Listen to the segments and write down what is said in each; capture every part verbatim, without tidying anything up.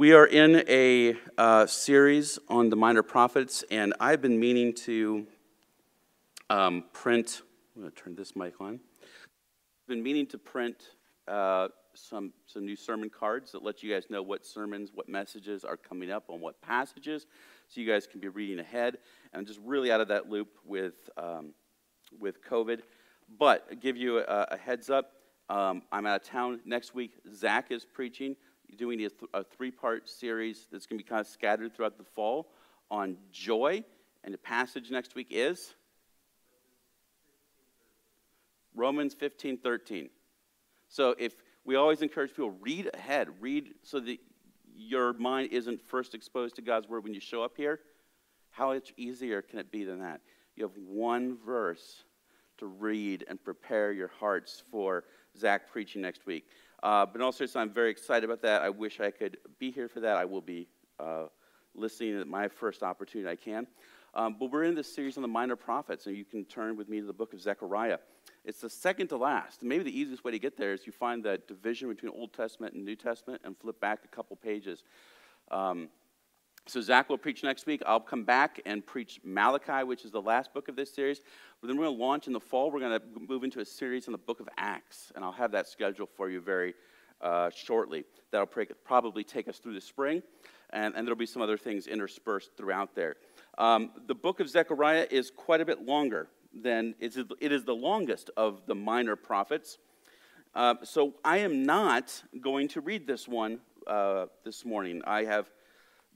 We are in a uh, series on the minor prophets, and I've been meaning to um, print, I'm going to turn this mic on, I've been meaning to print uh, some, some new sermon cards that let you guys know what sermons, what messages are coming up on what passages, so you guys can be reading ahead. And I'm just really out of that loop with, um, with COVID, but I'll give you a, a heads up, um, I'm out of town next week. Zach is preaching. Doing a, th a three-part series that's going to be kind of scattered throughout the fall on joy, and the passage next week is Romans fifteen thirteen. So if we always encourage people, read ahead, read so that your mind isn't first exposed to God's word when you show up here. How much easier can it be than that? You have one verse to read and prepare your hearts for Zach preaching next week. Uh, but in all seriousness, I'm very excited about that. I wish I could be here for that. I will be uh, listening at my first opportunity I can. Um, but we're in this series on the minor prophets, and you can turn with me to the book of Zechariah. It's the second to last. Maybe the easiest way to get there is you find the division between Old Testament and New Testament and flip back a couple pages. Um, so Zach will preach next week. I'll come back and preach Malachi, which is the last book of this series. But then we're going to launch in the fall. We're going to move into a series on the book of Acts, and I'll have that scheduled for you very uh, shortly. That'll probably take us through the spring, and, and there'll be some other things interspersed throughout there. Um, the book of Zechariah is quite a bit longer than, it's, it is the longest of the minor prophets. Uh, so I am not going to read this one uh, this morning. I have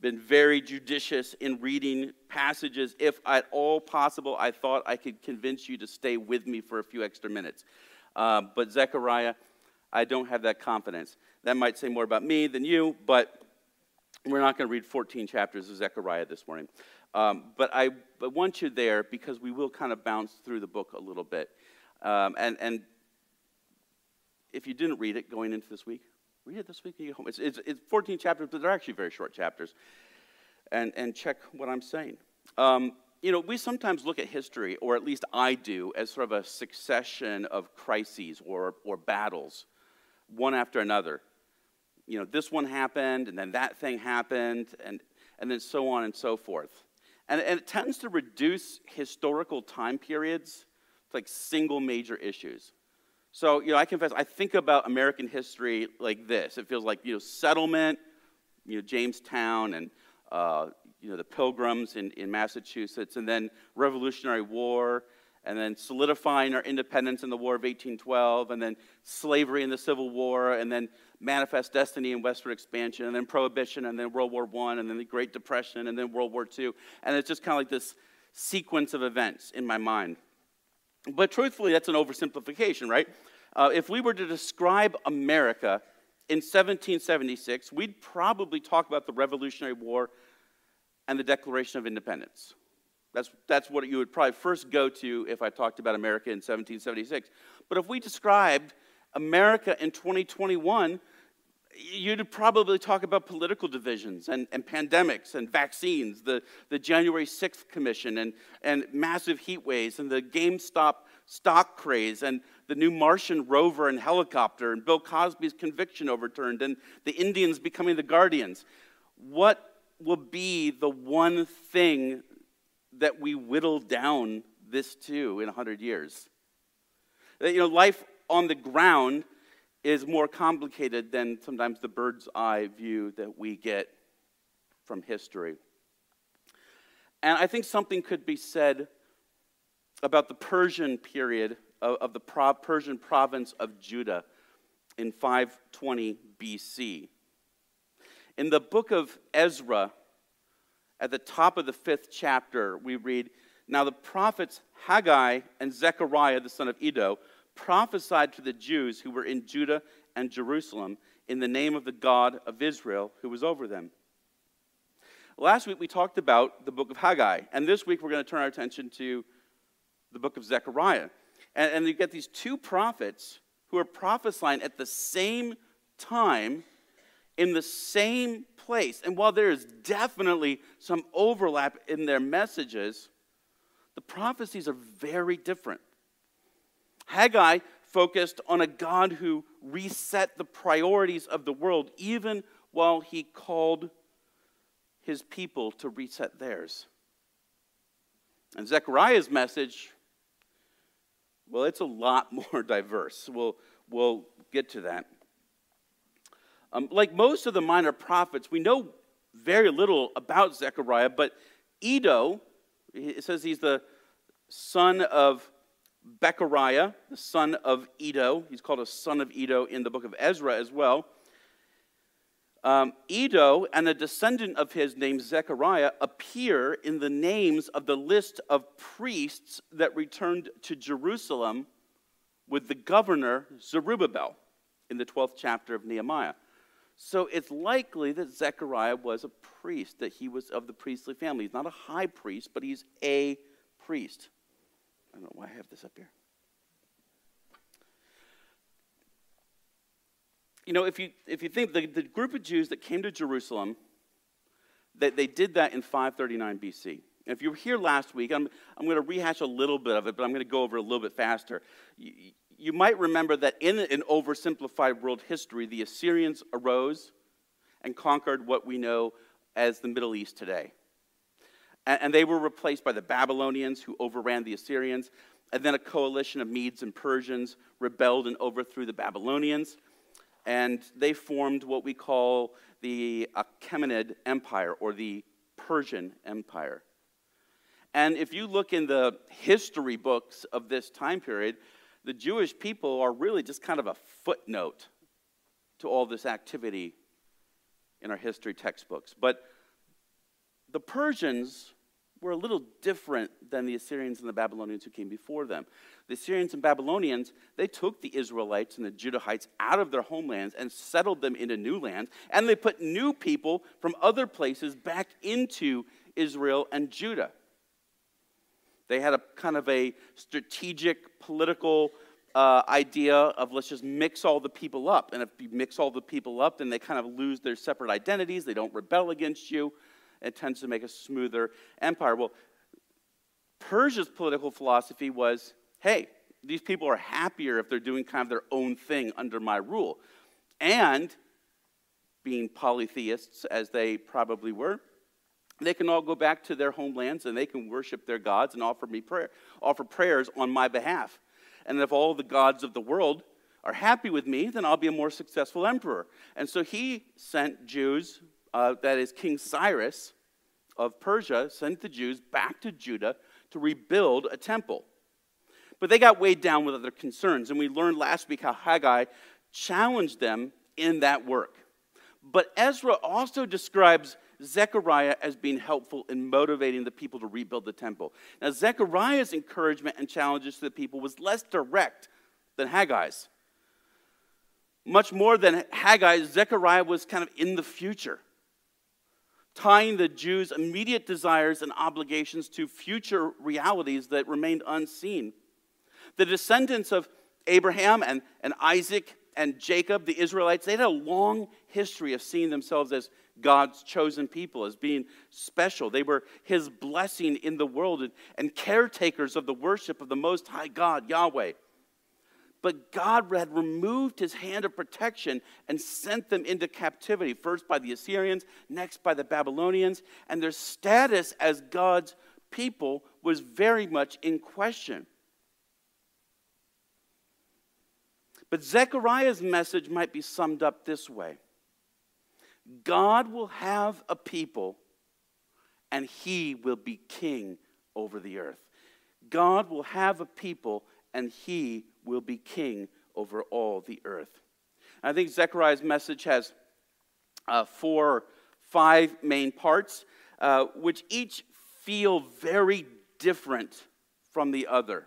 been very judicious in reading passages. If at all possible, I thought I could convince you to stay with me for a few extra minutes. Uh, but Zechariah, I don't have that confidence. That might say more about me than you, but we're not going to read fourteen chapters of Zechariah this morning. Um, but I but want you there because we will kind of bounce through the book a little bit. Um, and, and if you didn't read it going into this week, read it this week when you get home. It's, it's, it's fourteen chapters, but they're actually very short chapters. And, and check what I'm saying. Um, you know, we sometimes look at history, or at least I do, as sort of a succession of crises or, or battles, one after another. You know, this one happened, and then that thing happened, and, and then so on and so forth. And, and it tends to reduce historical time periods to like single major issues. So, you know, I confess, I think about American history like this. It feels like, you know, settlement, you know, Jamestown and, uh, you know, the Pilgrims in, in Massachusetts, and then Revolutionary War, and then solidifying our independence in the War of eighteen twelve, and then slavery in the Civil War, and then Manifest Destiny and Westward Expansion, and then Prohibition, and then World War One, and then the Great Depression, and then World War Two. And it's just kind of like this sequence of events in my mind. But truthfully, that's an oversimplification, right? Uh, if we were to describe America in seventeen seventy-six, we'd probably talk about the Revolutionary War and the Declaration of Independence. That's, that's what you would probably first go to if I talked about America in seventeen seventy-six. But if we described America in twenty twenty-one, you'd probably talk about political divisions and, and pandemics and vaccines, the, the January sixth Commission and, and massive heat waves and the GameStop stock craze and the new Martian rover and helicopter and Bill Cosby's conviction overturned and the Indians becoming the Guardians. What will be the one thing that we whittle down this to in one hundred years? You know, life on the ground is more complicated than sometimes the bird's eye view that we get from history. And I think something could be said about the Persian period of, of the Pro Persian province of Judah in five twenty B C. In the book of Ezra, at the top of the fifth chapter, we read, "Now the prophets Haggai and Zechariah, the son of Iddo, prophesied to the Jews who were in Judah and Jerusalem in the name of the God of Israel who was over them." Last week we talked about the book of Haggai, and this week we're going to turn our attention to the book of Zechariah. And, and you get these two prophets who are prophesying at the same time in the same place. And while there is definitely some overlap in their messages, the prophecies are very different. Haggai focused on a God who reset the priorities of the world, even while he called his people to reset theirs. And Zechariah's message, well, it's a lot more diverse. We'll, we'll get to that. Um, like most of the minor prophets, we know very little about Zechariah, but Iddo, it says he's the son of Berechiah, the son of Iddo. He's called a son of Iddo in the book of Ezra as well. Um, Iddo and a descendant of his named Zechariah appear in the names of the list of priests that returned to Jerusalem with the governor Zerubbabel in the twelfth chapter of Nehemiah. So it's likely that Zechariah was a priest, that he was of the priestly family. He's not a high priest, but he's a priest. I don't know why I have this up here. You know, if you, if you think the, the group of Jews that came to Jerusalem, that they, they did that in five thirty-nine B C. And if you were here last week, I'm, I'm going to rehash a little bit of it, but I'm going to go over it a little bit faster. You, you might remember that in an oversimplified world history, the Assyrians arose and conquered what we know as the Middle East today. And, and they were replaced by the Babylonians, who overran the Assyrians. And then a coalition of Medes and Persians rebelled and overthrew the Babylonians. And they formed what we call the Achaemenid Empire, or the Persian Empire. And if you look in the history books of this time period, the Jewish people are really just kind of a footnote to all this activity in our history textbooks. But the Persians were a little different than the Assyrians and the Babylonians who came before them. The Assyrians and Babylonians, they took the Israelites and the Judahites out of their homelands and settled them into new lands, and they put new people from other places back into Israel and Judah. They had a kind of a strategic political uh, idea of, let's just mix all the people up, and if you mix all the people up, then they kind of lose their separate identities, they don't rebel against you. It tends to make a smoother empire. Well, Persia's political philosophy was, hey, these people are happier if they're doing kind of their own thing under my rule. And being polytheists, as they probably were, they can all go back to their homelands and they can worship their gods and offer me prayer, offer prayers on my behalf. And if all the gods of the world are happy with me, then I'll be a more successful emperor. And so he sent Jews... Uh, that is, King Cyrus of Persia sent the Jews back to Judah to rebuild a temple. But they got weighed down with other concerns, and we learned last week how Haggai challenged them in that work. But Ezra also describes Zechariah as being helpful in motivating the people to rebuild the temple. Now, Zechariah's encouragement and challenges to the people was less direct than Haggai's. Much more than Haggai, Zechariah was kind of in the future, tying the Jews' immediate desires and obligations to future realities that remained unseen. The descendants of Abraham and, and Isaac and Jacob, the Israelites, they had a long history of seeing themselves as God's chosen people, as being special. They were his blessing in the world and, and caretakers of the worship of the Most High God, Yahweh. But God had removed his hand of protection and sent them into captivity, first by the Assyrians, next by the Babylonians, and their status as God's people was very much in question. But Zechariah's message might be summed up this way: God will have a people, and he will be king over the earth. God will have a people, and he will be king over all the earth. And I think Zechariah's message has uh, four or five main parts, uh, which each feel very different from the other.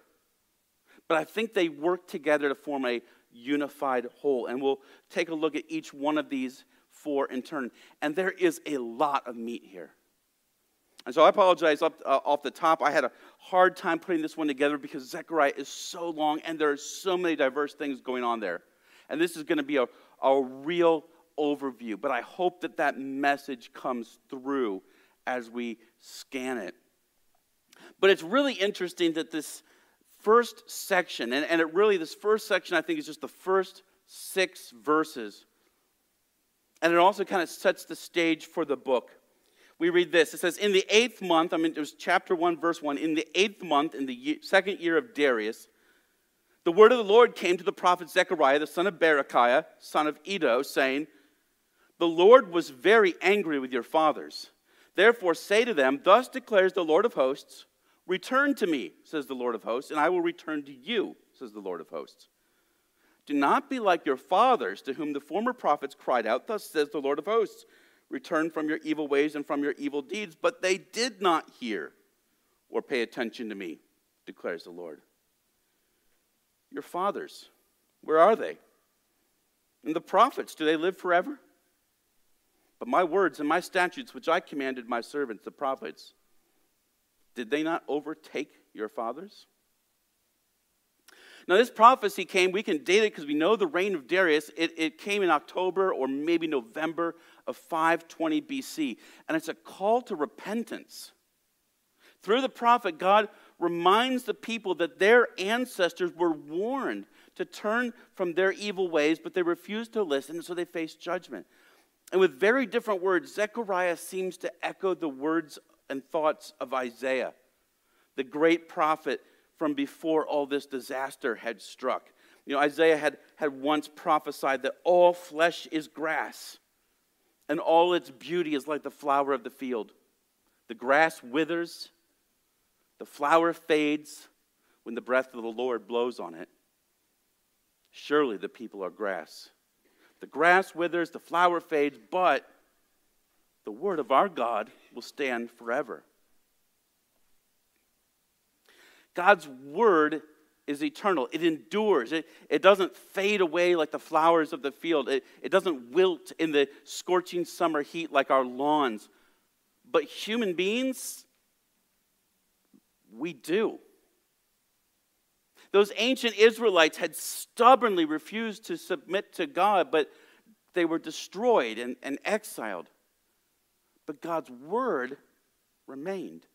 But I think they work together to form a unified whole. And we'll take a look at each one of these four in turn. And there is a lot of meat here. And so I apologize up, uh, off the top. I had a hard time putting this one together because Zechariah is so long and there are so many diverse things going on there. And this is going to be a, a real overview. But I hope that that message comes through as we scan it. But it's really interesting that this first section, and, and it really, this first section I think is just the first six verses And it also kind of sets the stage for the book. We read this. It says, in the eighth month, I mean, it was chapter one, verse one. In the eighth month, in the year, second year of Darius, the word of the Lord came to the prophet Zechariah, the son of Berechiah, son of Iddo, saying, the Lord was very angry with your fathers. Therefore say to them, thus declares the Lord of hosts, return to me, says the Lord of hosts, and I will return to you, says the Lord of hosts. Do not be like your fathers, to whom the former prophets cried out, thus says the Lord of hosts, return from your evil ways and from your evil deeds. But they did not hear or pay attention to me, declares the Lord. Your fathers, where are they? And the prophets, do they live forever? But my words and my statutes, which I commanded my servants, the prophets, did they not overtake your fathers? Now, this prophecy came, we can date it because we know the reign of Darius. It, it came in October or maybe November of five twenty B C. And it's a call to repentance. Through the prophet, God reminds the people that their ancestors were warned to turn from their evil ways, but they refused to listen, and so they faced judgment. And with very different words, Zechariah seems to echo the words and thoughts of Isaiah, the great prophet from before all this disaster had struck. You know, Isaiah had, had once prophesied that all flesh is grass, and all its beauty is like the flower of the field. The grass withers, the flower fades when the breath of the Lord blows on it. Surely the people are grass. The grass withers, the flower fades, but the word of our God will stand forever. God's word is eternal. It endures. It, it doesn't fade away like the flowers of the field. It, it doesn't wilt in the scorching summer heat like our lawns. But human beings, we do. Those ancient Israelites had stubbornly refused to submit to God, but they were destroyed and, and exiled. But God's word remained.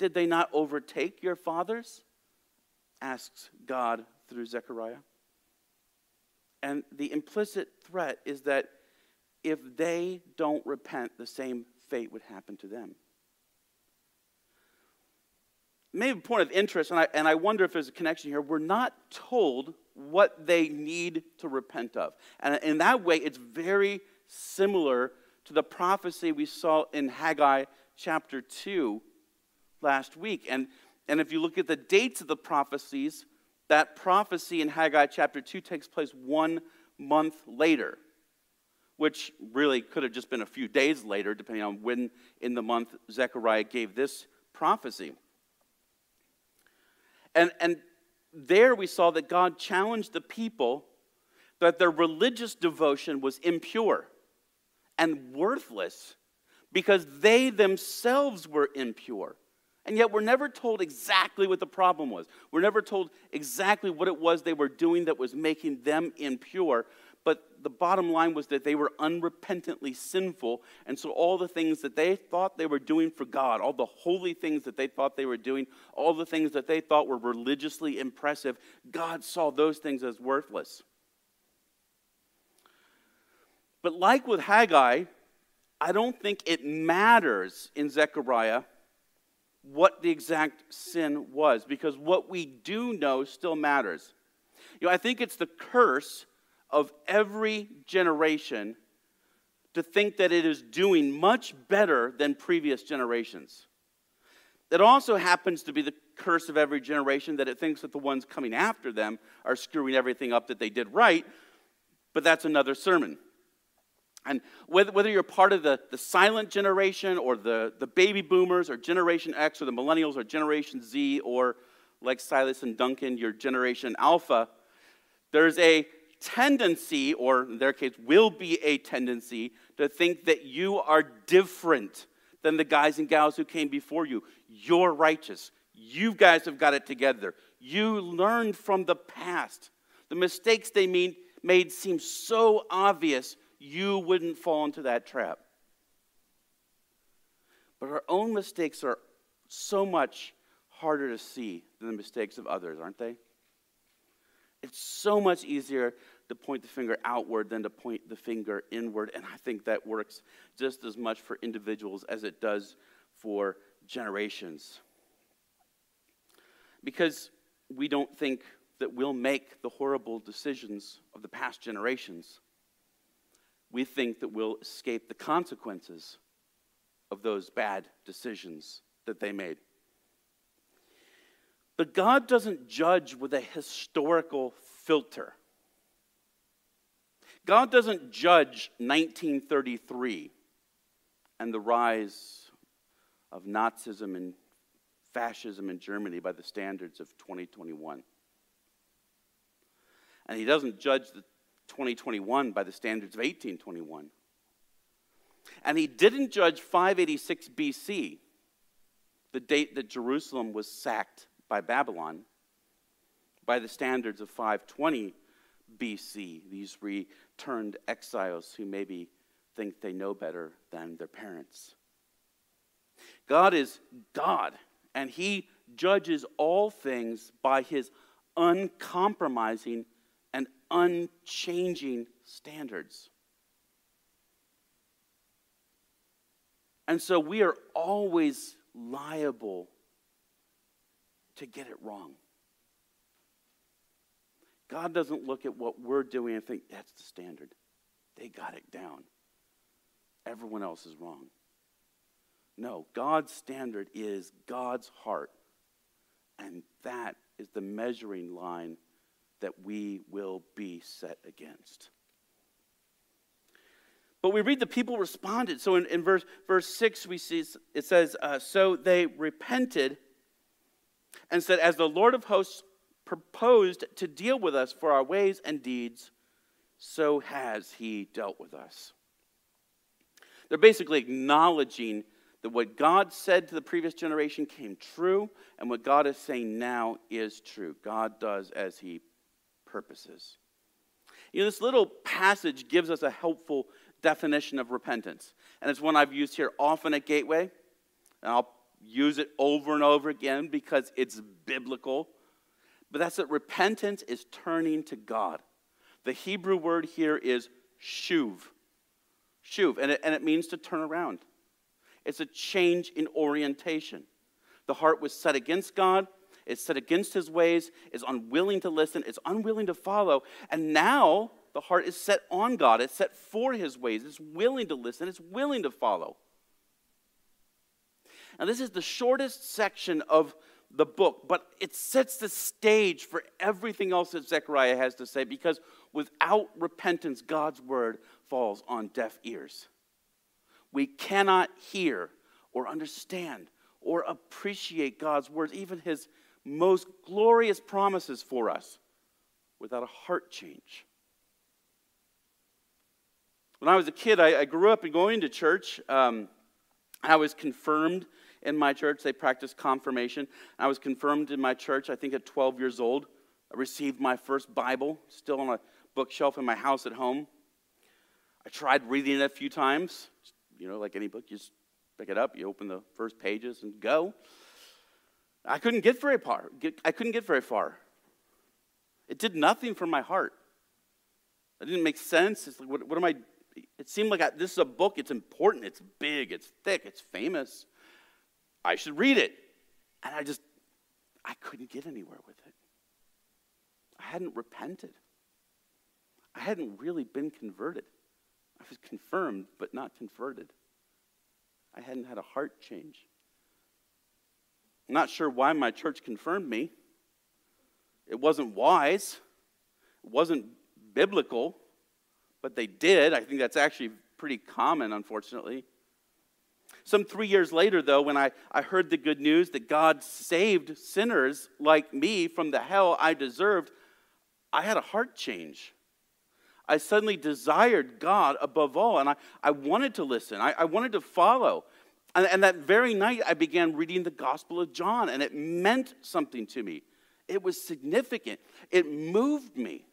Did they not overtake your fathers? Asks God through Zechariah. And the implicit threat is that if they don't repent, the same fate would happen to them. Maybe a point of interest, and I, and I wonder if there's a connection here, we're not told what they need to repent of. And in that way, it's very similar to the prophecy we saw in Haggai chapter two, last week. And, and if you look at the dates of the prophecies, that prophecy in Haggai chapter two takes place one month later, which really could have just been a few days later, depending on when in the month Zechariah gave this prophecy. And, and there we saw that God challenged the people that their religious devotion was impure and worthless because they themselves were impure. And yet we're never told exactly what the problem was. We're never told exactly what it was they were doing that was making them impure. But the bottom line was that they were unrepentantly sinful. And so all the things that they thought they were doing for God, all the holy things that they thought they were doing, all the things that they thought were religiously impressive, God saw those things as worthless. But like with Haggai, I don't think it matters in Zechariah what the exact sin was, because what we do know still matters. You know, I think it's the curse of every generation to think that it is doing much better than previous generations. It also happens to be the curse of every generation that it thinks that the ones coming after them are screwing everything up that they did right, but that's another sermon. And whether, whether you're part of the, the silent generation or the, the baby boomers or Generation X or the millennials or Generation Z or, like Silas and Duncan, your Generation Alpha, there's a tendency, or in their case will be a tendency, to think that you are different than the guys and gals who came before you. You're righteous. You guys have got it together. You learned from the past. The mistakes they made, made seem so obvious you wouldn't fall into that trap. But our own mistakes are so much harder to see than the mistakes of others, aren't they? It's so much easier to point the finger outward than to point the finger inward. And I think that works just as much for individuals as it does for generations. Because we don't think that we'll make the horrible decisions of the past generations. We think that we'll escape the consequences of those bad decisions that they made. But God doesn't judge with a historical filter. God doesn't judge nineteen thirty-three and the rise of Nazism and fascism in Germany by the standards of twenty twenty-one. And he doesn't judge the twenty twenty-one by the standards of eighteen twenty-one. And he didn't judge five eighty-six B C, the date that Jerusalem was sacked by Babylon, by the standards of five twenty B C, these returned exiles who maybe think they know better than their parents. God is God, and he judges all things by his uncompromising and unchanging standards. And so we are always liable to get it wrong. God doesn't look at what we're doing and think, that's the standard. They got it down. Everyone else is wrong. No, God's standard is God's heart. And that is the measuring line that we will be set against. But we read the people responded. So in, in verse, verse six, we see it says, uh, so they repented and said, as the Lord of hosts proposed to deal with us for our ways and deeds, so has he dealt with us. They're basically acknowledging that what God said to the previous generation came true, and what God is saying now is true. God does as he purposes. You know, this little passage gives us a helpful definition of repentance, and it's one I've used here often at Gateway, and I'll use it over and over again because it's biblical. But that's that repentance is turning to God. The Hebrew word here is shuv. Shuv, and it, and it means to turn around. It's a change in orientation. The heart was set against God. It's set against his ways. It's unwilling to listen. It's unwilling to follow. And now the heart is set on God. It's set for his ways. It's willing to listen. It's willing to follow. Now this is the shortest section of the book, but it sets the stage for everything else that Zechariah has to say, because without repentance, God's word falls on deaf ears. We cannot hear or understand or appreciate God's words, even his most glorious promises for us, without a heart change. When I was a kid, I, I grew up going to church. Um, I was confirmed in my church. They practiced confirmation. I was confirmed in my church, I think at twelve years old. I received my first Bible, still on a bookshelf in my house at home. I tried reading it a few times. You know, like any book, you just pick it up, you open the first pages and go. I couldn't get very far. I couldn't get very far. It did nothing for my heart. It didn't make sense. It's like, what, what am I? It seemed like I, this is a book. It's important. It's big. It's thick. It's famous. I should read it. And I just, I couldn't get anywhere with it. I hadn't repented. I hadn't really been converted. I was confirmed, but not converted. I hadn't had a heart change. I'm not sure why my church confirmed me. It wasn't wise. It wasn't biblical. But they did. I think that's actually pretty common, unfortunately. Some three years later, though, when I, I heard the good news that God saved sinners like me from the hell I deserved, I had a heart change. I suddenly desired God above all, and I, I wanted to listen. I, I wanted to follow. And, and that very night, I began reading the Gospel of John, and it meant something to me. It was significant. It moved me.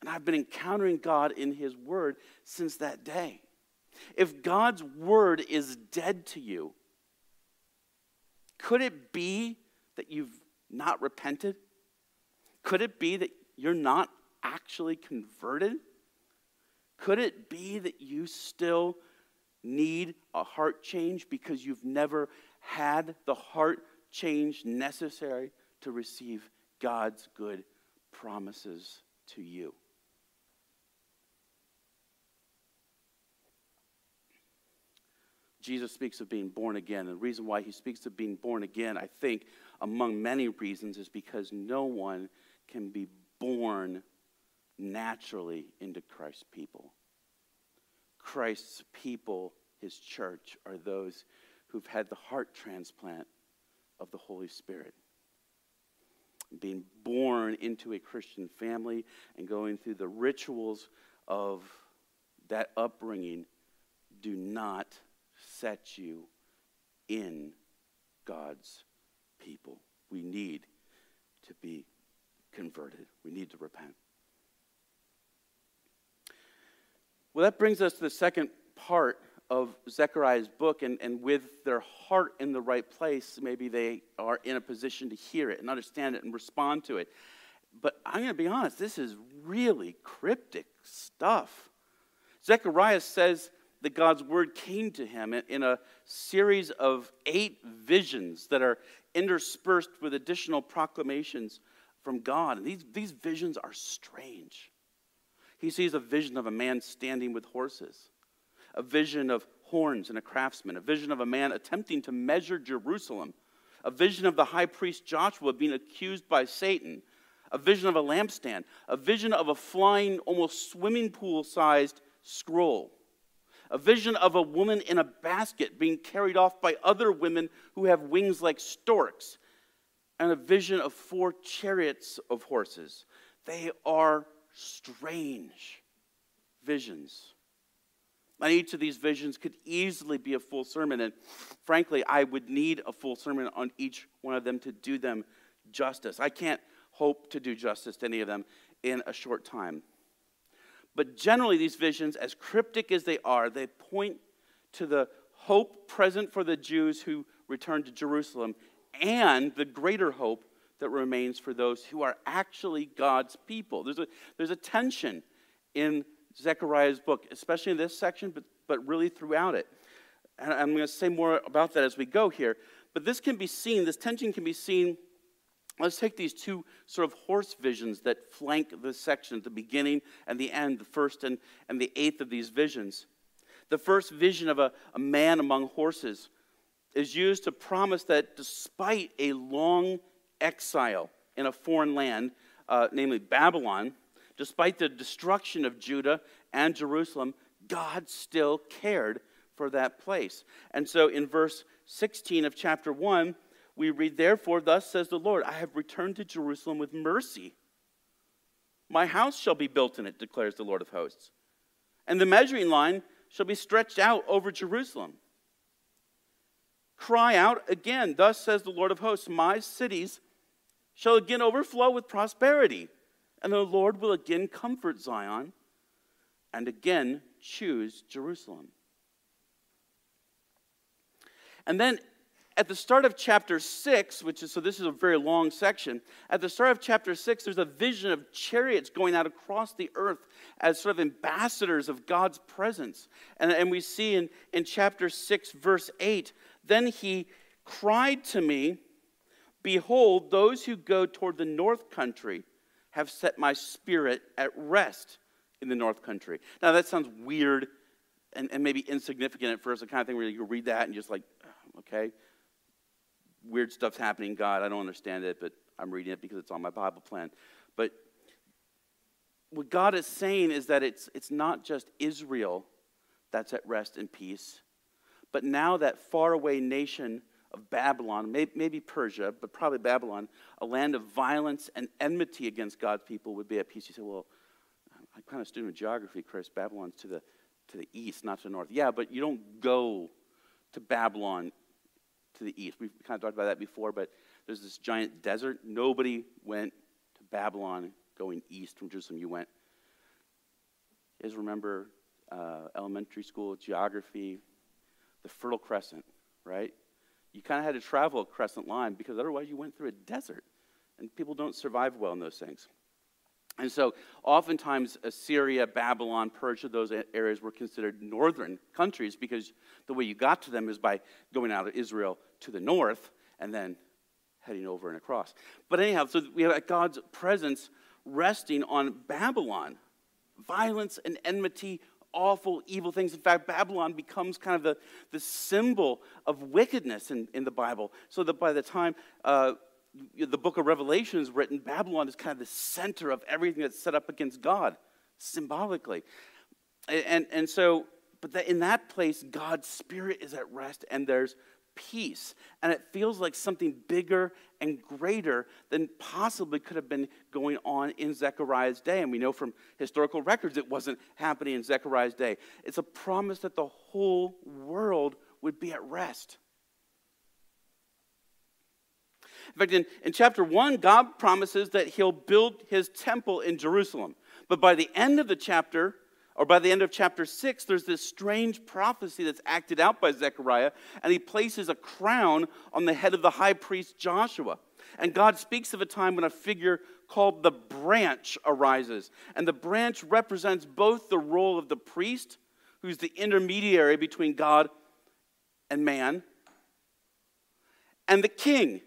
And I've been encountering God in his word since that day. If God's word is dead to you, could it be that you've not repented? Could it be that you're not actually converted? Could it be that you still need a heart change because you've never had the heart change necessary to receive God's good promises to you? Jesus speaks of being born again. And the reason why he speaks of being born again, I think, among many reasons, is because no one can be born naturally into Christ's people. Christ's people, his church, are those who've had the heart transplant of the Holy Spirit. Being born into a Christian family and going through the rituals of that upbringing do not set you in God's people. We need to be converted. We need to repent. Well, that brings us to the second part of Zechariah's book, and, and with their heart in the right place, maybe they are in a position to hear it and understand it and respond to it. But I'm going to be honest, this is really cryptic stuff. Zechariah says that God's word came to him in a series of eight visions that are interspersed with additional proclamations from God. And these, these visions are strange. He sees a vision of a man standing with horses, a vision of horns and a craftsman, a vision of a man attempting to measure Jerusalem, a vision of the high priest Joshua being accused by Satan, a vision of a lampstand, a vision of a flying, almost swimming pool-sized scroll, a vision of a woman in a basket being carried off by other women who have wings like storks, and a vision of four chariots of horses. They are strange visions. And each of these visions could easily be a full sermon, and frankly, I would need a full sermon on each one of them to do them justice. I can't hope to do justice to any of them in a short time. But generally, these visions, as cryptic as they are, they point to the hope present for the Jews who return to Jerusalem and the greater hope that remains for those who are actually God's people. There's a, there's a tension in Zechariah's book, especially in this section, but, but really throughout it. And I'm going to say more about that as we go here. But this can be seen, this tension can be seen. Let's take these two sort of horse visions that flank this section at the beginning and the end, the first and, and the eighth of these visions. The first vision of a, a man among horses is used to promise that despite a long exile in a foreign land, uh, namely Babylon, despite the destruction of Judah and Jerusalem, God still cared for that place. And so in verse sixteen of chapter one, we read, "Therefore, thus says the Lord, I have returned to Jerusalem with mercy. My house shall be built in it, declares the Lord of hosts. And the measuring line shall be stretched out over Jerusalem. Cry out again, thus says the Lord of hosts, my cities shall again overflow with prosperity. And the Lord will again comfort Zion and again choose Jerusalem." And then at the start of chapter six, which is, so this is a very long section, at the start of chapter six, there's a vision of chariots going out across the earth as sort of ambassadors of God's presence. And, and we see in, in chapter six, verse eight, "Then he cried to me, behold, those who go toward the north country have set my spirit at rest in the north country." Now that sounds weird and, and maybe insignificant at first, the kind of thing where you read that and you're just like, okay, weird stuff's happening, God, I don't understand it, but I'm reading it because it's on my Bible plan. But what God is saying is that it's, it's not just Israel that's at rest and peace, but now that faraway nation of Babylon, maybe Persia, but probably Babylon, a land of violence and enmity against God's people, would be at peace. You say, well, I'm kind of a student of geography, Chris. Babylon's to the, to the east, not to the north. Yeah, but you don't go to Babylon to the east. We've kind of talked about that before, but there's this giant desert. Nobody went to Babylon going east from Jerusalem. You went. You guys remember uh, elementary school geography, the Fertile Crescent, right? You kind of had to travel a crescent line because otherwise you went through a desert. And people don't survive well in those things. And so oftentimes Assyria, Babylon, Persia, those areas were considered northern countries because the way you got to them is by going out of Israel to the north and then heading over and across. But anyhow, so we have God's presence resting on Babylon. Violence and enmity, awful, evil things. In fact, Babylon becomes kind of the, the symbol of wickedness in, in the Bible. So that by the time uh, the book of Revelation is written, Babylon is kind of the center of everything that's set up against God, symbolically. And, and, and so, but the, in that place, God's spirit is at rest and there's peace. And it feels like something bigger and greater than possibly could have been going on in Zechariah's day. And we know from historical records it wasn't happening in Zechariah's day. It's a promise that the whole world would be at rest. In fact, in, in chapter one, God promises that he'll build his temple in Jerusalem. But by the end of the chapter, or by the end of chapter six, there's this strange prophecy that's acted out by Zechariah, and he places a crown on the head of the high priest Joshua. And God speaks of a time when a figure called the branch arises. And the branch represents both the role of the priest, who's the intermediary between God and man, and the king,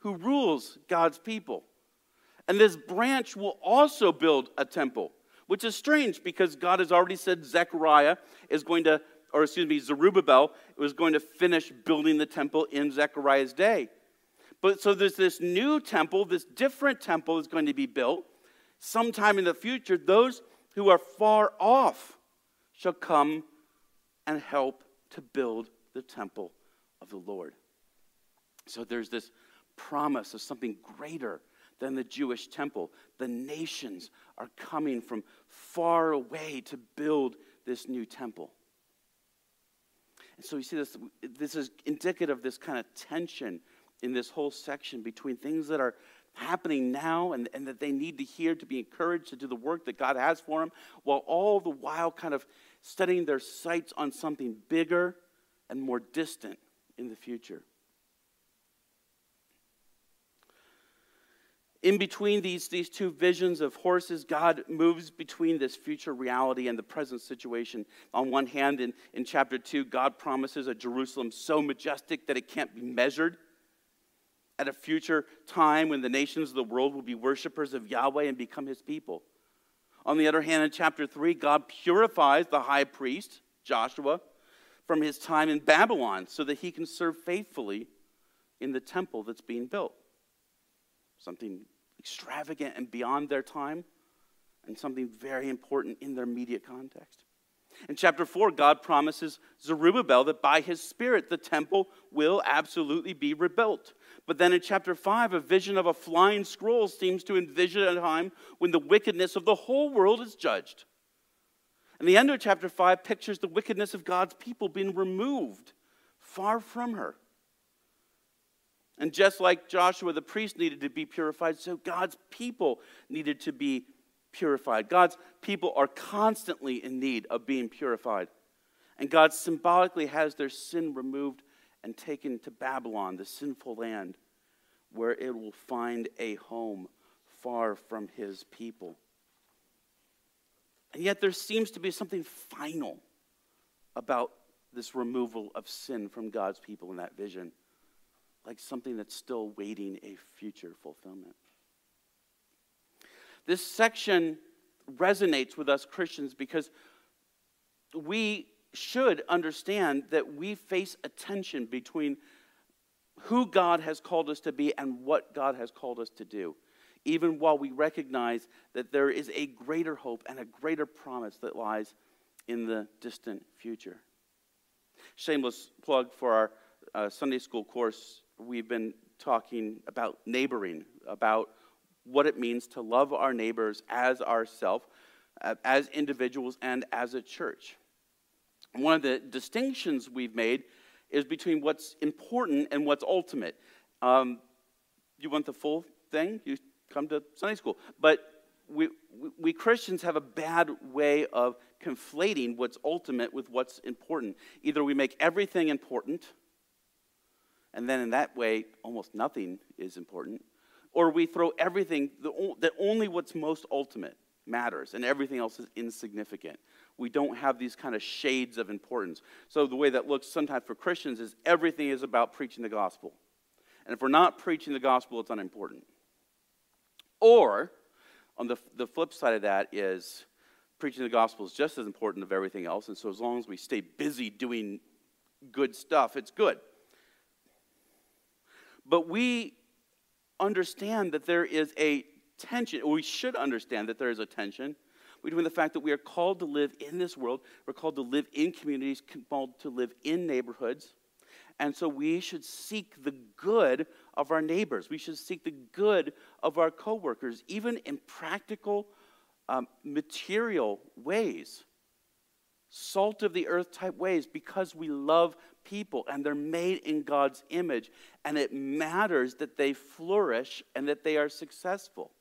who rules God's people. And this branch will also build a temple. Which is strange because God has already said Zechariah is going to, or excuse me, Zerubbabel was going to finish building the temple in Zechariah's day. But so there's this new temple, this different temple is going to be built. Sometime in the future, those who are far off shall come and help to build the temple of the Lord. So there's this promise of something greater than the Jewish temple. The nations are coming from far away to build this new temple. And so you see this, this is indicative of this kind of tension in this whole section between things that are happening now and, and that they need to hear to be encouraged to do the work that God has for them, while all the while kind of setting their sights on something bigger and more distant in the future. In between these, these two visions of horses, God moves between this future reality and the present situation. On one hand, in, in chapter two, God promises a Jerusalem so majestic that it can't be measured. At a future time when the nations of the world will be worshipers of Yahweh and become his people. On the other hand, in chapter three, God purifies the high priest, Joshua, from his time in Babylon so that he can serve faithfully in the temple that's being built. Something extravagant and beyond their time, and something very important in their immediate context. In chapter four, God promises Zerubbabel that by his spirit, the temple will absolutely be rebuilt. But then in chapter five, a vision of a flying scroll seems to envision a time when the wickedness of the whole world is judged. And the end of chapter five pictures the wickedness of God's people being removed far from her. And just like Joshua the priest needed to be purified, so God's people needed to be purified. God's people are constantly in need of being purified. And God symbolically has their sin removed and taken to Babylon, the sinful land, where it will find a home far from his people. And yet there seems to be something final about this removal of sin from God's people in that vision. Like something that's still waiting a future fulfillment. This section resonates with us Christians because we should understand that we face a tension between who God has called us to be and what God has called us to do, even while we recognize that there is a greater hope and a greater promise that lies in the distant future. Shameless plug for our uh, Sunday school course. We've been talking about neighboring, about what it means to love our neighbors as ourselves, as individuals, and as a church. One of the distinctions we've made is between what's important and what's ultimate. Um, you want the full thing? You come to Sunday school. But we, we Christians have a bad way of conflating what's ultimate with what's important. Either we make everything important, and then in that way, almost nothing is important. or we throw everything, that only what's most ultimate matters and everything else is insignificant. We don't have these kind of shades of importance. So the way that looks sometimes for Christians is everything is about preaching the gospel. And if we're not preaching the gospel, it's unimportant. Or, on the, the flip side of that is preaching the gospel is just as important as everything else, and so as long as we stay busy doing good stuff, it's good. But we understand that there is a tension, or we should understand that there is a tension between the fact that we are called to live in this world, we're called to live in communities, called to live in neighborhoods, and so we should seek the good of our neighbors. We should seek the good of our coworkers, even in practical, um, material ways, salt of the earth type ways, because we love people and they're made in God's image, and it matters that they flourish and that they are successful.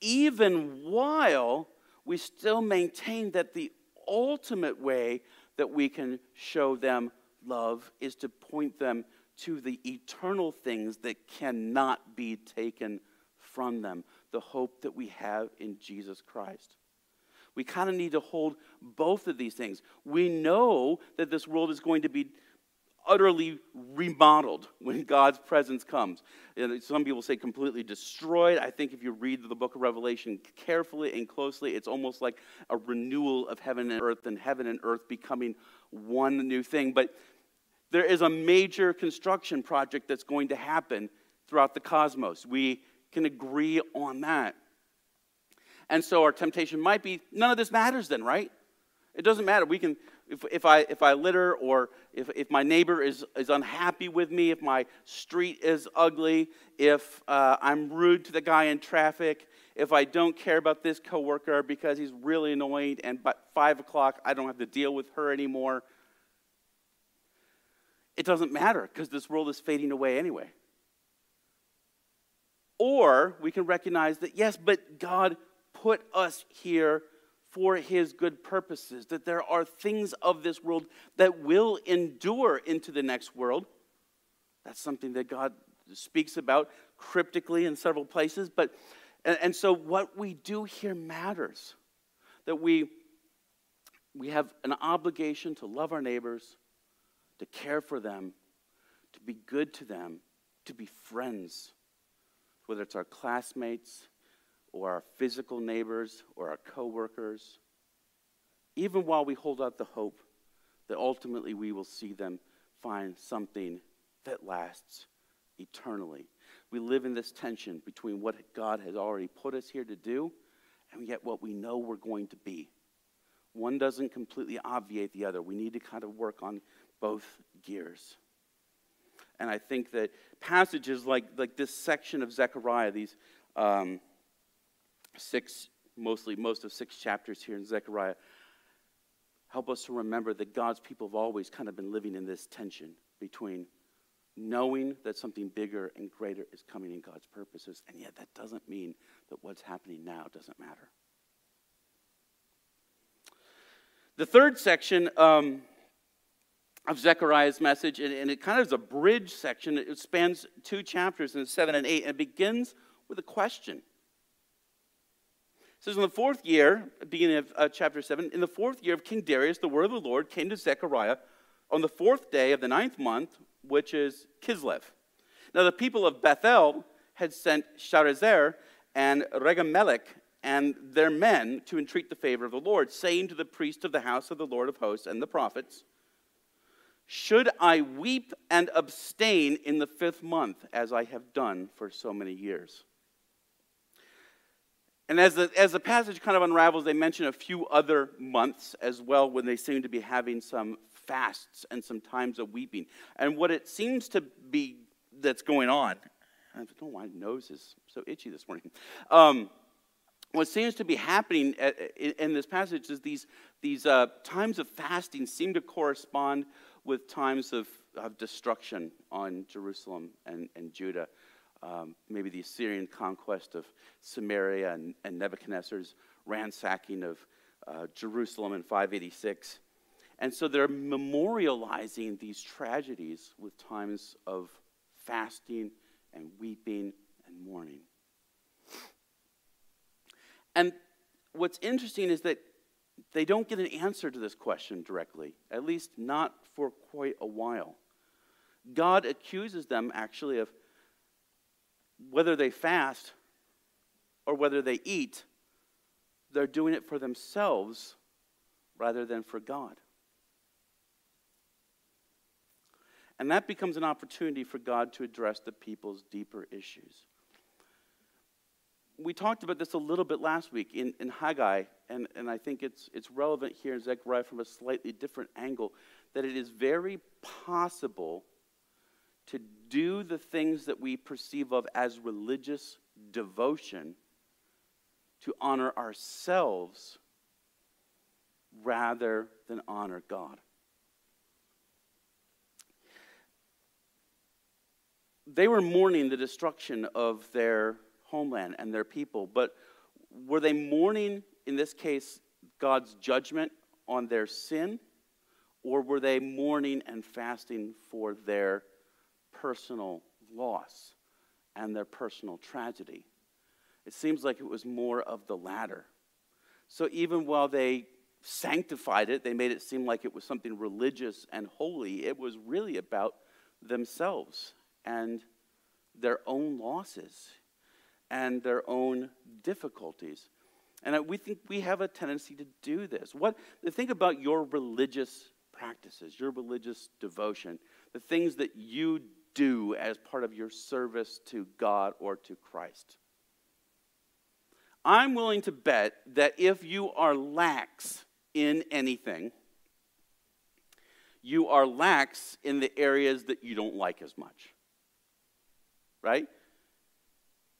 Even while we still maintain that the ultimate way that we can show them love is to point them to the eternal things that cannot be taken from them, the hope that we have in Jesus Christ. We kind of need to hold both of these things. We know that this world is going to be utterly remodeled when God's presence comes. And some people say completely destroyed. I think if you read the book of Revelation carefully and closely, it's almost like a renewal of heaven and earth, and heaven and earth becoming one new thing. But there is a major construction project that's going to happen throughout the cosmos. We can agree on that. And so our temptation might be, none of this matters then, right? It doesn't matter. We can... If, if, I, if I litter, or if, if my neighbor is, is unhappy with me, if my street is ugly, if uh, I'm rude to the guy in traffic, if I don't care about this coworker because he's really annoying and by five o'clock I don't have to deal with her anymore, it doesn't matter because this world is fading away anyway. Or we can recognize that, yes, but God put us here for his good purposes, that there are things of this world that will endure into the next world. That's something that God speaks about cryptically in several places. But and, and so what we do here matters, that we, we have an obligation to love our neighbors, to care for them, to be good to them, to be friends, whether it's our classmates, or our physical neighbors, or our coworkers, even while we hold out the hope that ultimately we will see them find something that lasts eternally. We live in this tension between what God has already put us here to do, and yet what we know we're going to be. One doesn't completely obviate the other. We need to kind of work on both gears. And I think that passages like, like this section of Zechariah, these... Um, Six, mostly most of six chapters here in Zechariah, help us to remember that God's people have always kind of been living in this tension between knowing that something bigger and greater is coming in God's purposes, and yet that doesn't mean that what's happening now doesn't matter. The third section um, of Zechariah's message, and, and it kind of is a bridge section. It spans two chapters in seven and eight, and it begins with a question. It says, in the fourth year, beginning of uh, chapter seven, in the fourth year of King Darius, the word of the Lord came to Zechariah on the fourth day of the ninth month, which is Kislev. Now the people of Bethel had sent Sharezer and Regamelech and their men to entreat the favor of the Lord, saying to the priest of the house of the Lord of hosts and the prophets, should I weep and abstain in the fifth month, as I have done for so many years? And as the, as the passage kind of unravels, they mention a few other months as well when they seem to be having some fasts and some times of weeping. And what it seems to be that's going on, I don't know why my nose is so itchy this morning. Um, what seems to be happening in this passage is these, these uh, times of fasting seem to correspond with times of, of destruction on Jerusalem and, and Judah. Um, maybe the Assyrian conquest of Samaria and, and Nebuchadnezzar's ransacking of uh, Jerusalem in five eighty-six. And so they're memorializing these tragedies with times of fasting and weeping and mourning. And what's interesting is that they don't get an answer to this question directly, at least not for quite a while. God accuses them actually of whether they fast or whether they eat, they're doing it for themselves rather than for God. And that becomes an opportunity for God to address the people's deeper issues. We talked about this a little bit last week in, in Haggai, and, and I think it's, it's relevant here in Zechariah from a slightly different angle, that it is very possible to do the things that we perceive of as religious devotion to honor ourselves rather than honor God. They were mourning the destruction of their homeland and their people, but were they mourning, in this case, God's judgment on their sin, or were they mourning and fasting for their personal loss and their personal tragedy? It seems like it was more of the latter. So even while they sanctified it, they made it seem like it was something religious and holy, it was really about themselves and their own losses and their own difficulties. And we think we have a tendency to do this. What, think about your religious practices, your religious devotion, the things that you do as part of your service to God or to Christ. I'm willing to bet that if you are lax in anything, you are lax in the areas that you don't like as much, right?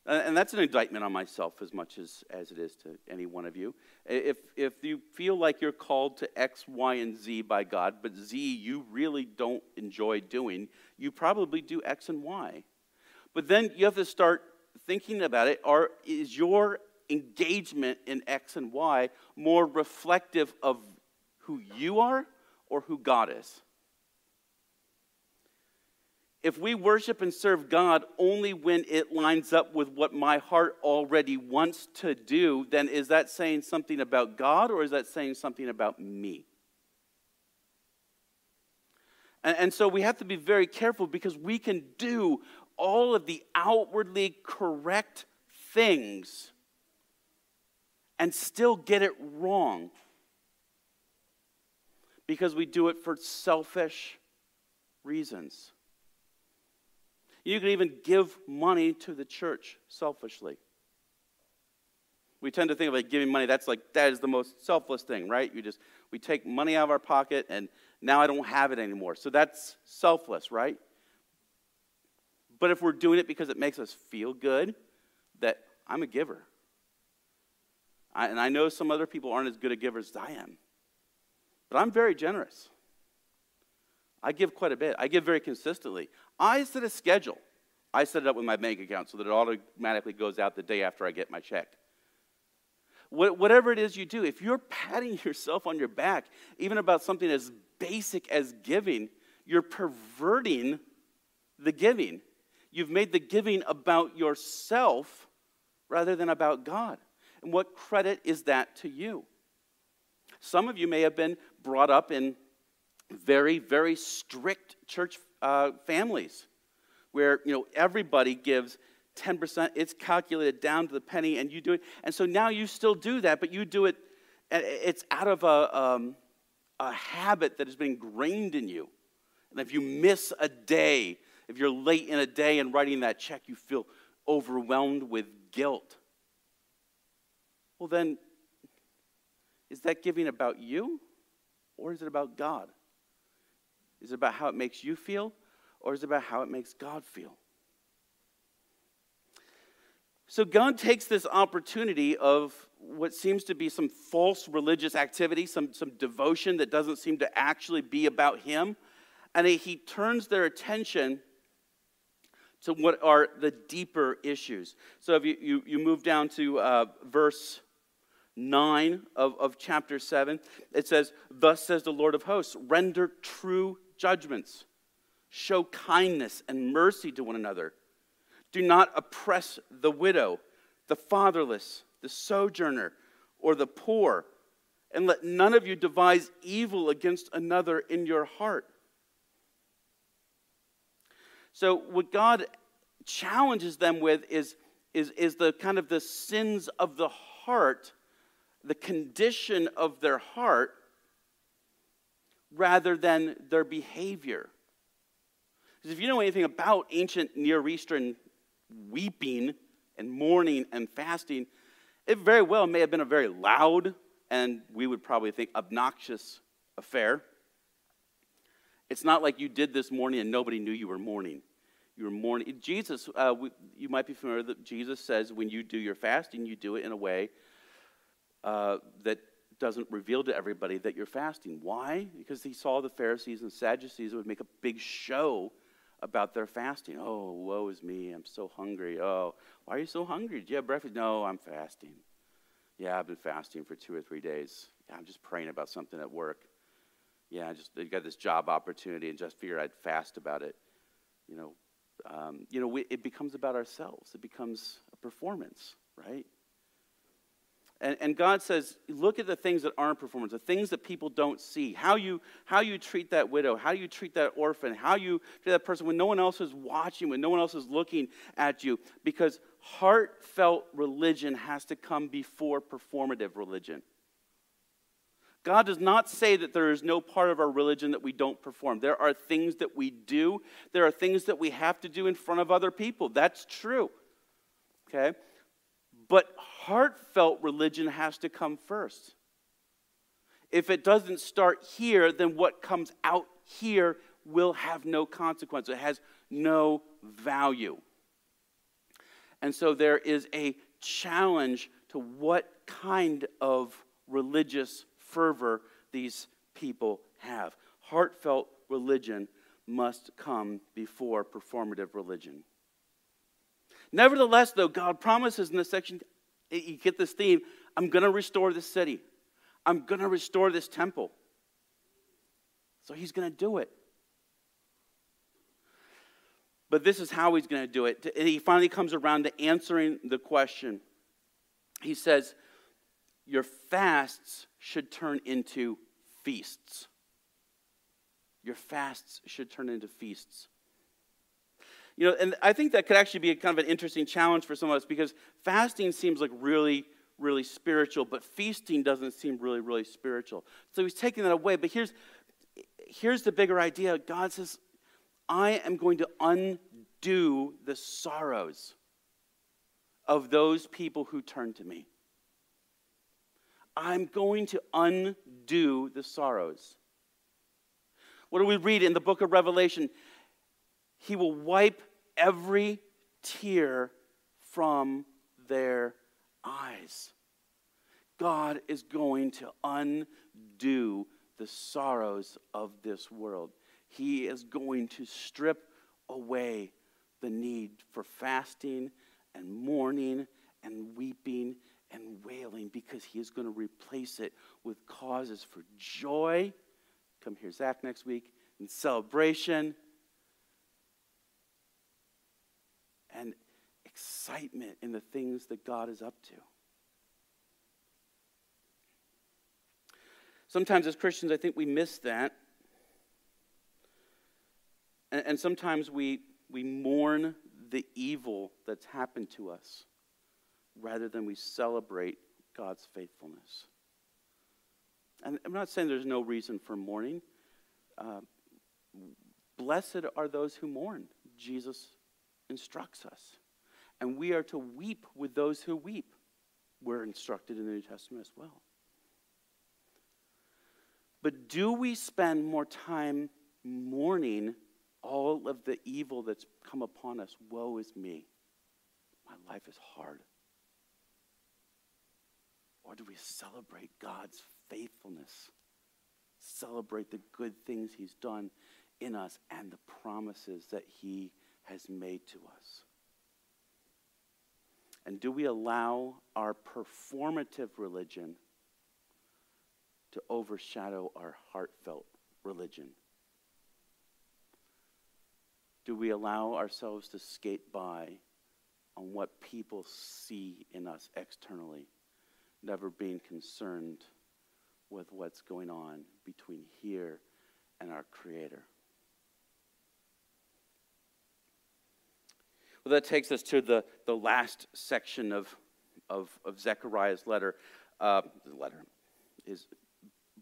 And that's an indictment on myself as much as, as it is to any one of you. If, if you feel like you're called to X, Y, and Z by God, but Z you really don't enjoy doing, you probably do X and Y. But then you have to start thinking about it. Are, is your engagement in X and Y more reflective of who you are or who God is? If we worship and serve God only when it lines up with what my heart already wants to do, then is that saying something about God or is that saying something about me? And, and so we have to be very careful because we can do all of the outwardly correct things and still get it wrong because we do it for selfish reasons. You can even give money to the church selfishly. We tend to think of like giving money, that's like, that is the most selfless thing, right? You just, we take money out of our pocket and now I don't have it anymore. So that's selfless, right? But if we're doing it because it makes us feel good, that I'm a giver. I, and I know some other people aren't as good a giver as I am. But I'm very generous. I give quite a bit. I give very consistently. I set a schedule. I set it up with my bank account so that it automatically goes out the day after I get my check. What, whatever it is you do, if you're patting yourself on your back, even about something as basic as giving, you're perverting the giving. You've made the giving about yourself rather than about God. And what credit is that to you? Some of you may have been brought up in very, very strict church uh, families where, you know, everybody gives ten percent. It's calculated down to the penny, and you do it. And so now you still do that, but you do it. It's out of a, um, a habit that has been ingrained in you. And if you miss a day, if you're late in a day and writing that check, you feel overwhelmed with guilt. Well, then, is that giving about you, or is it about God? Is it about how it makes you feel, or is it about how it makes God feel? So God takes this opportunity of what seems to be some false religious activity, some, some devotion that doesn't seem to actually be about him, and he turns their attention to what are the deeper issues. So if you, you, you move down to uh, verse nine of, of chapter seven, it says, "Thus says the Lord of hosts, render true judgments, show kindness and mercy to one another, Do not oppress the widow, the fatherless, the sojourner, or the poor, and let none of you devise evil against another in your heart. So what God challenges them with is, is, is the kind of the sins of the heart, the condition of their heart, rather than their behavior. Because if you know anything about ancient Near Eastern weeping and mourning and fasting, it very well may have been a very loud and we would probably think obnoxious affair. It's not like you did this morning and nobody knew you were mourning. You were mourning. Jesus, uh, we, you might be familiar that Jesus says when you do your fasting, you do it in a way uh, that doesn't reveal to everybody that you're fasting. Why? Because he saw the Pharisees and Sadducees would make a big show about their fasting. Oh, woe is me. I'm so hungry. Oh, why are you so hungry? Do you have breakfast? No, I'm fasting. Yeah, I've been fasting for two or three days. Yeah, I'm just praying about something at work. Yeah, I just I got this job opportunity and just figured I'd fast about it. You know, um, you know, we, it becomes about ourselves. It becomes a performance, right? And, and God says, look at the things that aren't performance, the things that people don't see, how you, how you treat that widow, how you treat that orphan, how you treat that person when no one else is watching, when no one else is looking at you. Because heartfelt religion has to come before performative religion. God does not say that there is no part of our religion that we don't perform. There are things that we do. There are things that we have to do in front of other people. That's true. Okay? But heartfelt religion has to come first. If it doesn't start here, then what comes out here will have no consequence. It has no value. And so there is a challenge to what kind of religious fervor these people have. Heartfelt religion must come before performative religion. Nevertheless, though, God promises in this section, you get this theme, I'm going to restore this city. I'm going to restore this temple. So he's going to do it. But this is how he's going to do it. And he finally comes around to answering the question. He says, your fasts should turn into feasts. Your fasts should turn into feasts. You know, and I think that could actually be a kind of an interesting challenge for some of us, because fasting seems like really, really spiritual, but feasting doesn't seem really, really spiritual. So he's taking that away. But here's, here's the bigger idea. God says, I am going to undo the sorrows of those people who turn to me. I'm going to undo the sorrows. What do we read in the book of Revelation? He will wipe every tear from their eyes. God is going to undo the sorrows of this world. He is going to strip away the need for fasting and mourning and weeping and wailing, because he is going to replace it with causes for joy. Come here, Zach, next week, and celebration. And excitement in the things that God is up to. Sometimes as Christians, I think we miss that. And, and sometimes we, we mourn the evil that's happened to us, rather than we celebrate God's faithfulness. And I'm not saying there's no reason for mourning. Uh, blessed are those who mourn, Jesus instructs us. And we are to weep with those who weep. We're instructed in the New Testament as well. But do we spend more time mourning all of the evil that's come upon us? Woe is me. My life is hard. Or do we celebrate God's faithfulness? Celebrate the good things he's done in us and the promises that he has made to us? And do we allow our performative religion to overshadow our heartfelt religion? Do we allow ourselves to skate by on what people see in us externally, never being concerned with what's going on between here and our Creator. Well, that takes us to the, the last section of, of, of Zechariah's letter, uh, letter, his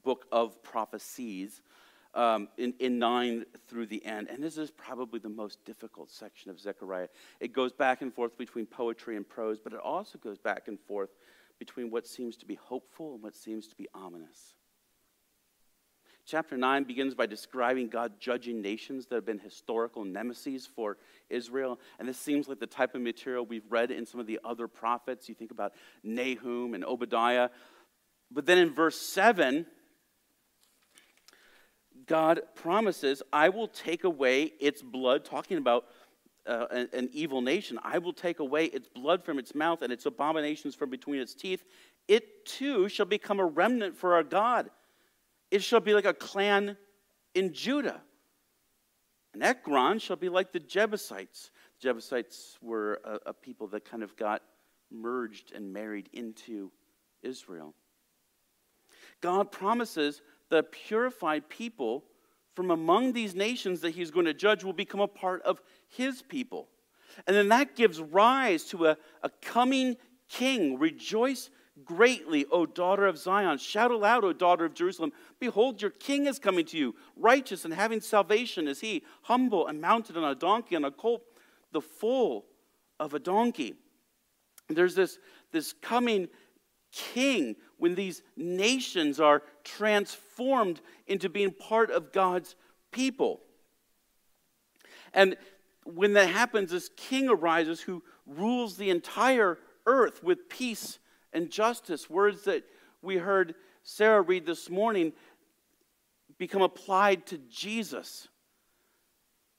book of prophecies, um, in, in nine through the end. And this is probably the most difficult section of Zechariah. It goes back and forth between poetry and prose, but it also goes back and forth between what seems to be hopeful and what seems to be ominous. Chapter nine begins by describing God judging nations that have been historical nemeses for Israel. And this seems like the type of material we've read in some of the other prophets. You think about Nahum and Obadiah. But then in verse seven, God promises, I will take away its blood, talking about uh, an, an evil nation. I will take away its blood from its mouth and its abominations from between its teeth. It too shall become a remnant for our God. It shall be like a clan in Judah. And Ekron shall be like the Jebusites. The Jebusites were a, a people that kind of got merged and married into Israel. God promises the purified people from among these nations that he's going to judge will become a part of his people. And then that gives rise to a, a coming king. Rejoice greatly, O daughter of Zion. Shout aloud, O daughter of Jerusalem. Behold, your king is coming to you. Righteous and having salvation is he, humble and mounted on a donkey, on a colt, the foal of a donkey. There's this, this coming king when these nations are transformed into being part of God's people. And when that happens, this king arises who rules the entire earth with peace and justice, words that we heard Sarah read this morning, become applied to Jesus.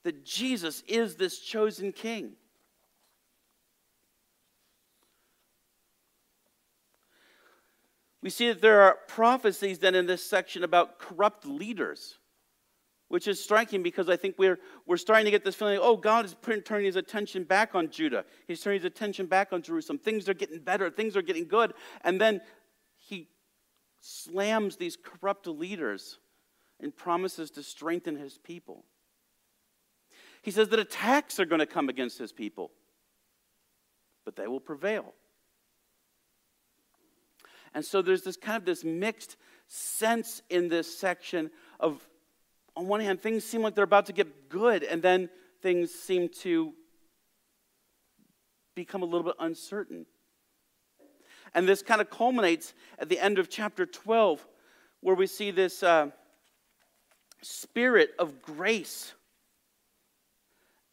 That Jesus is this chosen king. We see that there are prophecies then in this section about corrupt leaders, which is striking because I think we're, we're starting to get this feeling, oh, God is turning his attention back on Judah. He's turning his attention back on Jerusalem. Things are getting better. Things are getting good. And then he slams these corrupt leaders and promises to strengthen his people. He says that attacks are going to come against his people, but they will prevail. And so there's this kind of this mixed sense in this section of, on one hand, things seem like they're about to get good, and then things seem to become a little bit uncertain. And this kind of culminates at the end of chapter twelve, where we see this uh, spirit of grace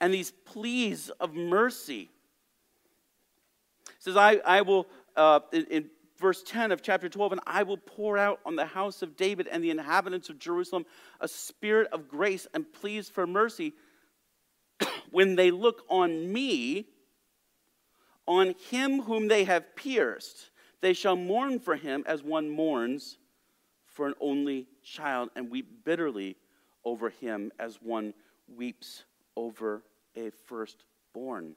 and these pleas of mercy. It says, I, I will, uh, in, in verse ten of chapter twelve, and I will pour out on the house of David and the inhabitants of Jerusalem a spirit of grace and pleas for mercy when they look on me, on him whom they have pierced. They shall mourn for him as one mourns for an only child and weep bitterly over him as one weeps over a firstborn.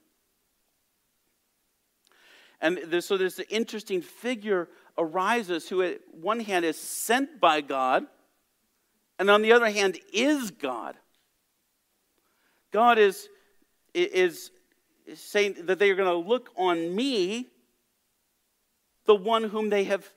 And there's, so there's an interesting figure arises who at one hand is sent by God, and on the other hand is God. God is, is saying that they are going to look on me, the one whom they have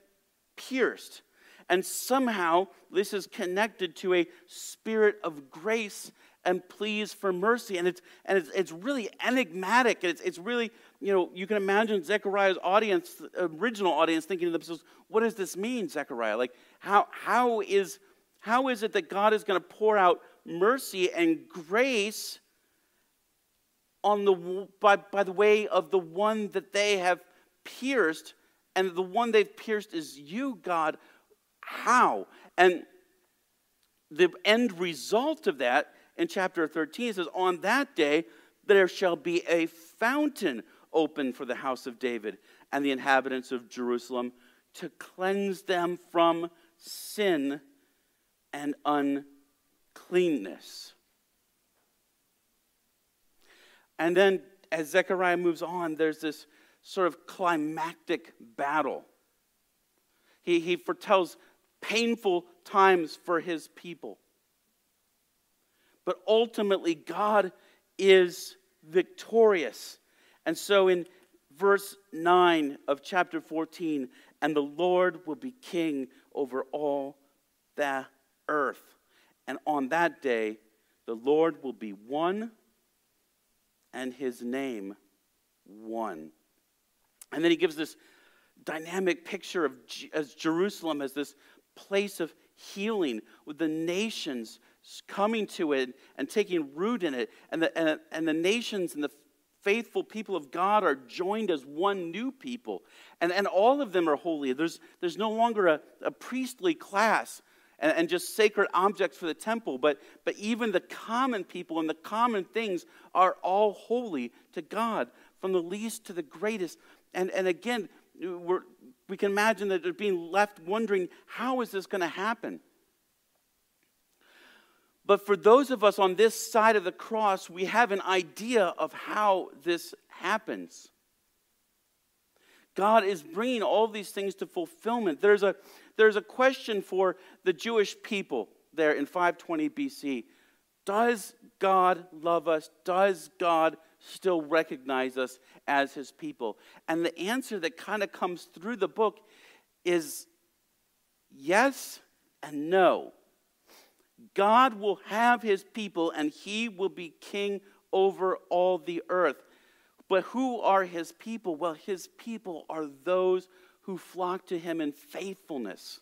pierced. And somehow this is connected to a spirit of grace and pleas for mercy. And it's, and it's, it's really enigmatic. It's, it's really... You know, you can imagine Zechariah's audience, original audience, thinking to themselves, what does this mean, Zechariah? Like, how how is, how is it that God is going to pour out mercy and grace on the by, by the way of the one that they have pierced, and the one they've pierced is you, God? How? And the end result of that, in chapter thirteen, it says, on that day there shall be a fountain open for the house of David and the inhabitants of Jerusalem to cleanse them from sin and uncleanness. And then as Zechariah moves on, there's this sort of climactic battle. He, he foretells painful times for his people. But ultimately, God is victorious. And so in verse nine of chapter fourteen, and the Lord will be king over all the earth. And on that day, the Lord will be one and his name one. And then he gives this dynamic picture of G- as Jerusalem as this place of healing, with the nations coming to it and taking root in it. And the, and, and the nations and the faithful people of God are joined as one new people. And, and all of them are holy. There's, there's no longer a, a priestly class and, and just sacred objects for the temple. But, but even the common people and the common things are all holy to God, from the least to the greatest. And, and again, we're, we can imagine that they're being left wondering, how is this going to happen? But for those of us on this side of the cross, we have an idea of how this happens. God is bringing all these things to fulfillment. There's a, there's a question for the Jewish people there in five twenty B C. Does God love us? Does God still recognize us as his people? And the answer that kind of comes through the book is yes and no. God will have his people, and he will be king over all the earth. But who are his people? Well, his people are those who flock to him in faithfulness.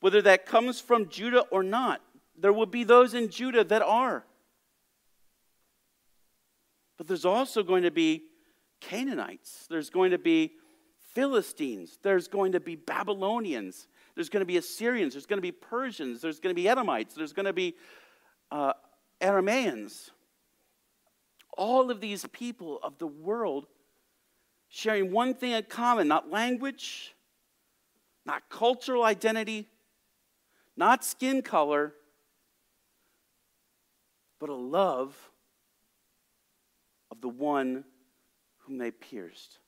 Whether that comes from Judah or not, there will be those in Judah that are. But there's also going to be Canaanites. There's going to be Philistines. There's going to be Babylonians. There's going to be Assyrians. There's going to be Persians. There's going to be Edomites. There's going to be uh, Arameans. All of these people of the world sharing one thing in common: not language, not cultural identity, not skin color, but a love of the one whom they pierced.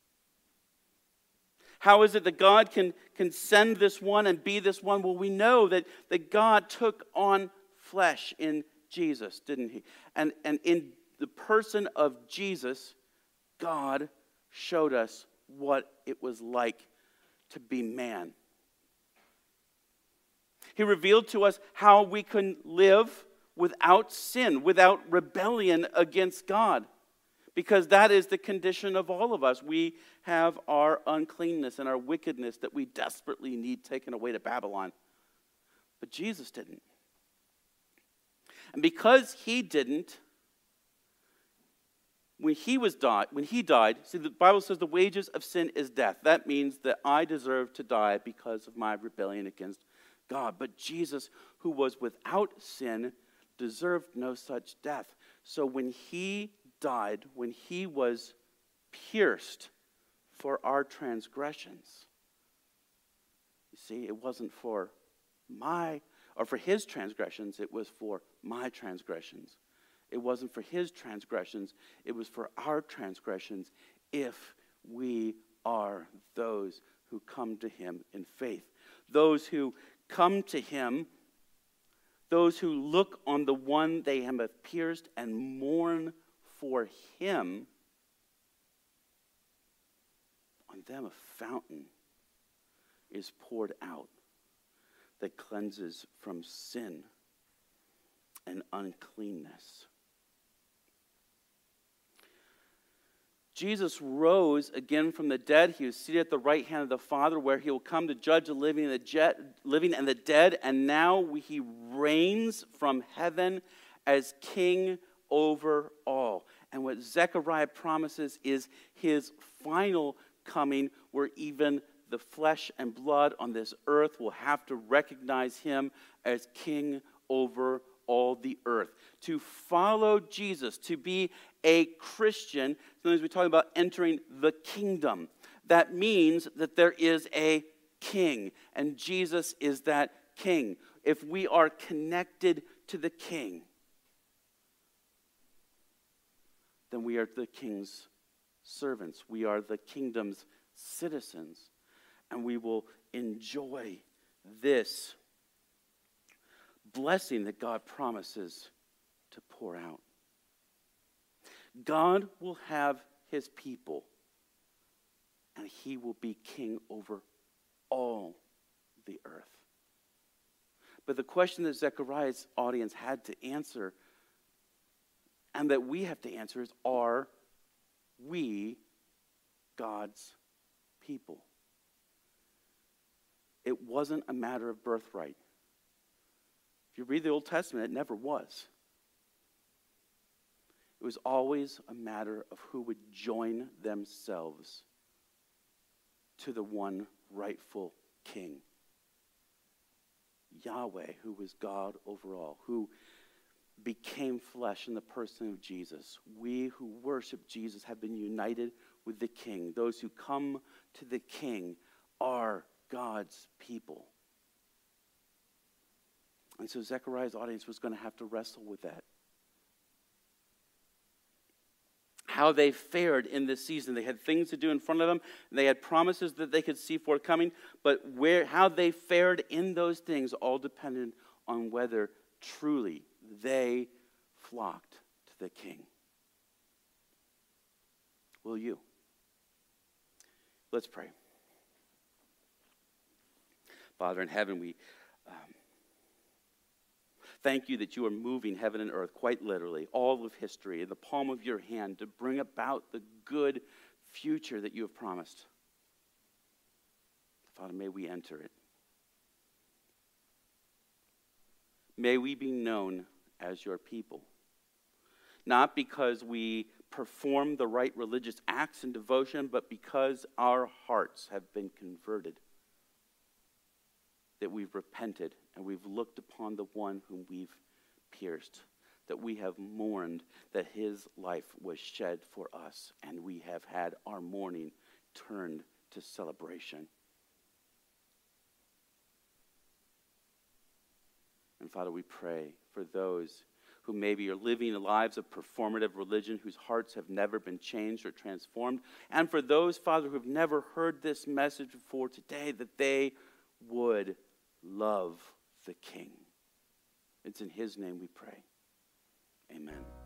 How is it that God can, can send this one and be this one? Well, we know that, that God took on flesh in Jesus, didn't he? And, and in the person of Jesus, God showed us what it was like to be man. He revealed to us how we can live without sin, without rebellion against God. Because that is the condition of all of us. We have our uncleanness and our wickedness that we desperately need taken away to Babylon. But Jesus didn't. And because he didn't, when he was died, when he died, see, the Bible says the wages of sin is death. That means that I deserve to die because of my rebellion against God. But Jesus, who was without sin, deserved no such death. So when he died, when he was pierced for our transgressions. You see, it wasn't for my, or for his transgressions, it was for my transgressions. It wasn't for his transgressions, it was for our transgressions, if we are those who come to him in faith. Those who come to him, those who look on the one they have pierced and mourn for him, on them a fountain is poured out that cleanses from sin and uncleanness. Jesus rose again from the dead. He was seated at the right hand of the Father, where he will come to judge the living and the, jet, living and the dead. And now he reigns from heaven as king over all. And what Zechariah promises is his final coming, where even the flesh and blood on this earth will have to recognize him as king over all the earth. To follow Jesus, to be a Christian, sometimes we talk about entering the kingdom. That means that there is a king, and Jesus is that king. If we are connected to the king, then we are the king's servants. We are the kingdom's citizens, and we will enjoy this blessing that God promises to pour out. God will have his people, and he will be king over all the earth. But the question that Zechariah's audience had to answer, and that we have to answer, is, are we God's people? It wasn't a matter of birthright. If you read the Old Testament, it never was. It was always a matter of who would join themselves to the one rightful king, Yahweh, who was God over all, who became flesh in the person of Jesus. We who worship Jesus have been united with the king. Those who come to the king are God's people. And so Zechariah's audience was going to have to wrestle with that. How they fared in this season. They had things to do in front of them. They had promises that they could see forthcoming. But where, how they fared in those things all depended on whether truly they flocked to the king. Will you? Let's pray. Father in heaven, we um, thank you that you are moving heaven and earth, quite literally, all of history, in the palm of your hand, to bring about the good future that you have promised. Father, may we enter it. May we be known as your people, not because we perform the right religious acts and devotion, but because our hearts have been converted, that we've repented and we've looked upon the one whom we've pierced, that we have mourned that his life was shed for us, and we have had our mourning turned to celebration. And Father, we pray for those who maybe are living lives of performative religion, whose hearts have never been changed or transformed. And for those, Father, who have never heard this message before today, that they would love the King. It's in his name we pray. Amen.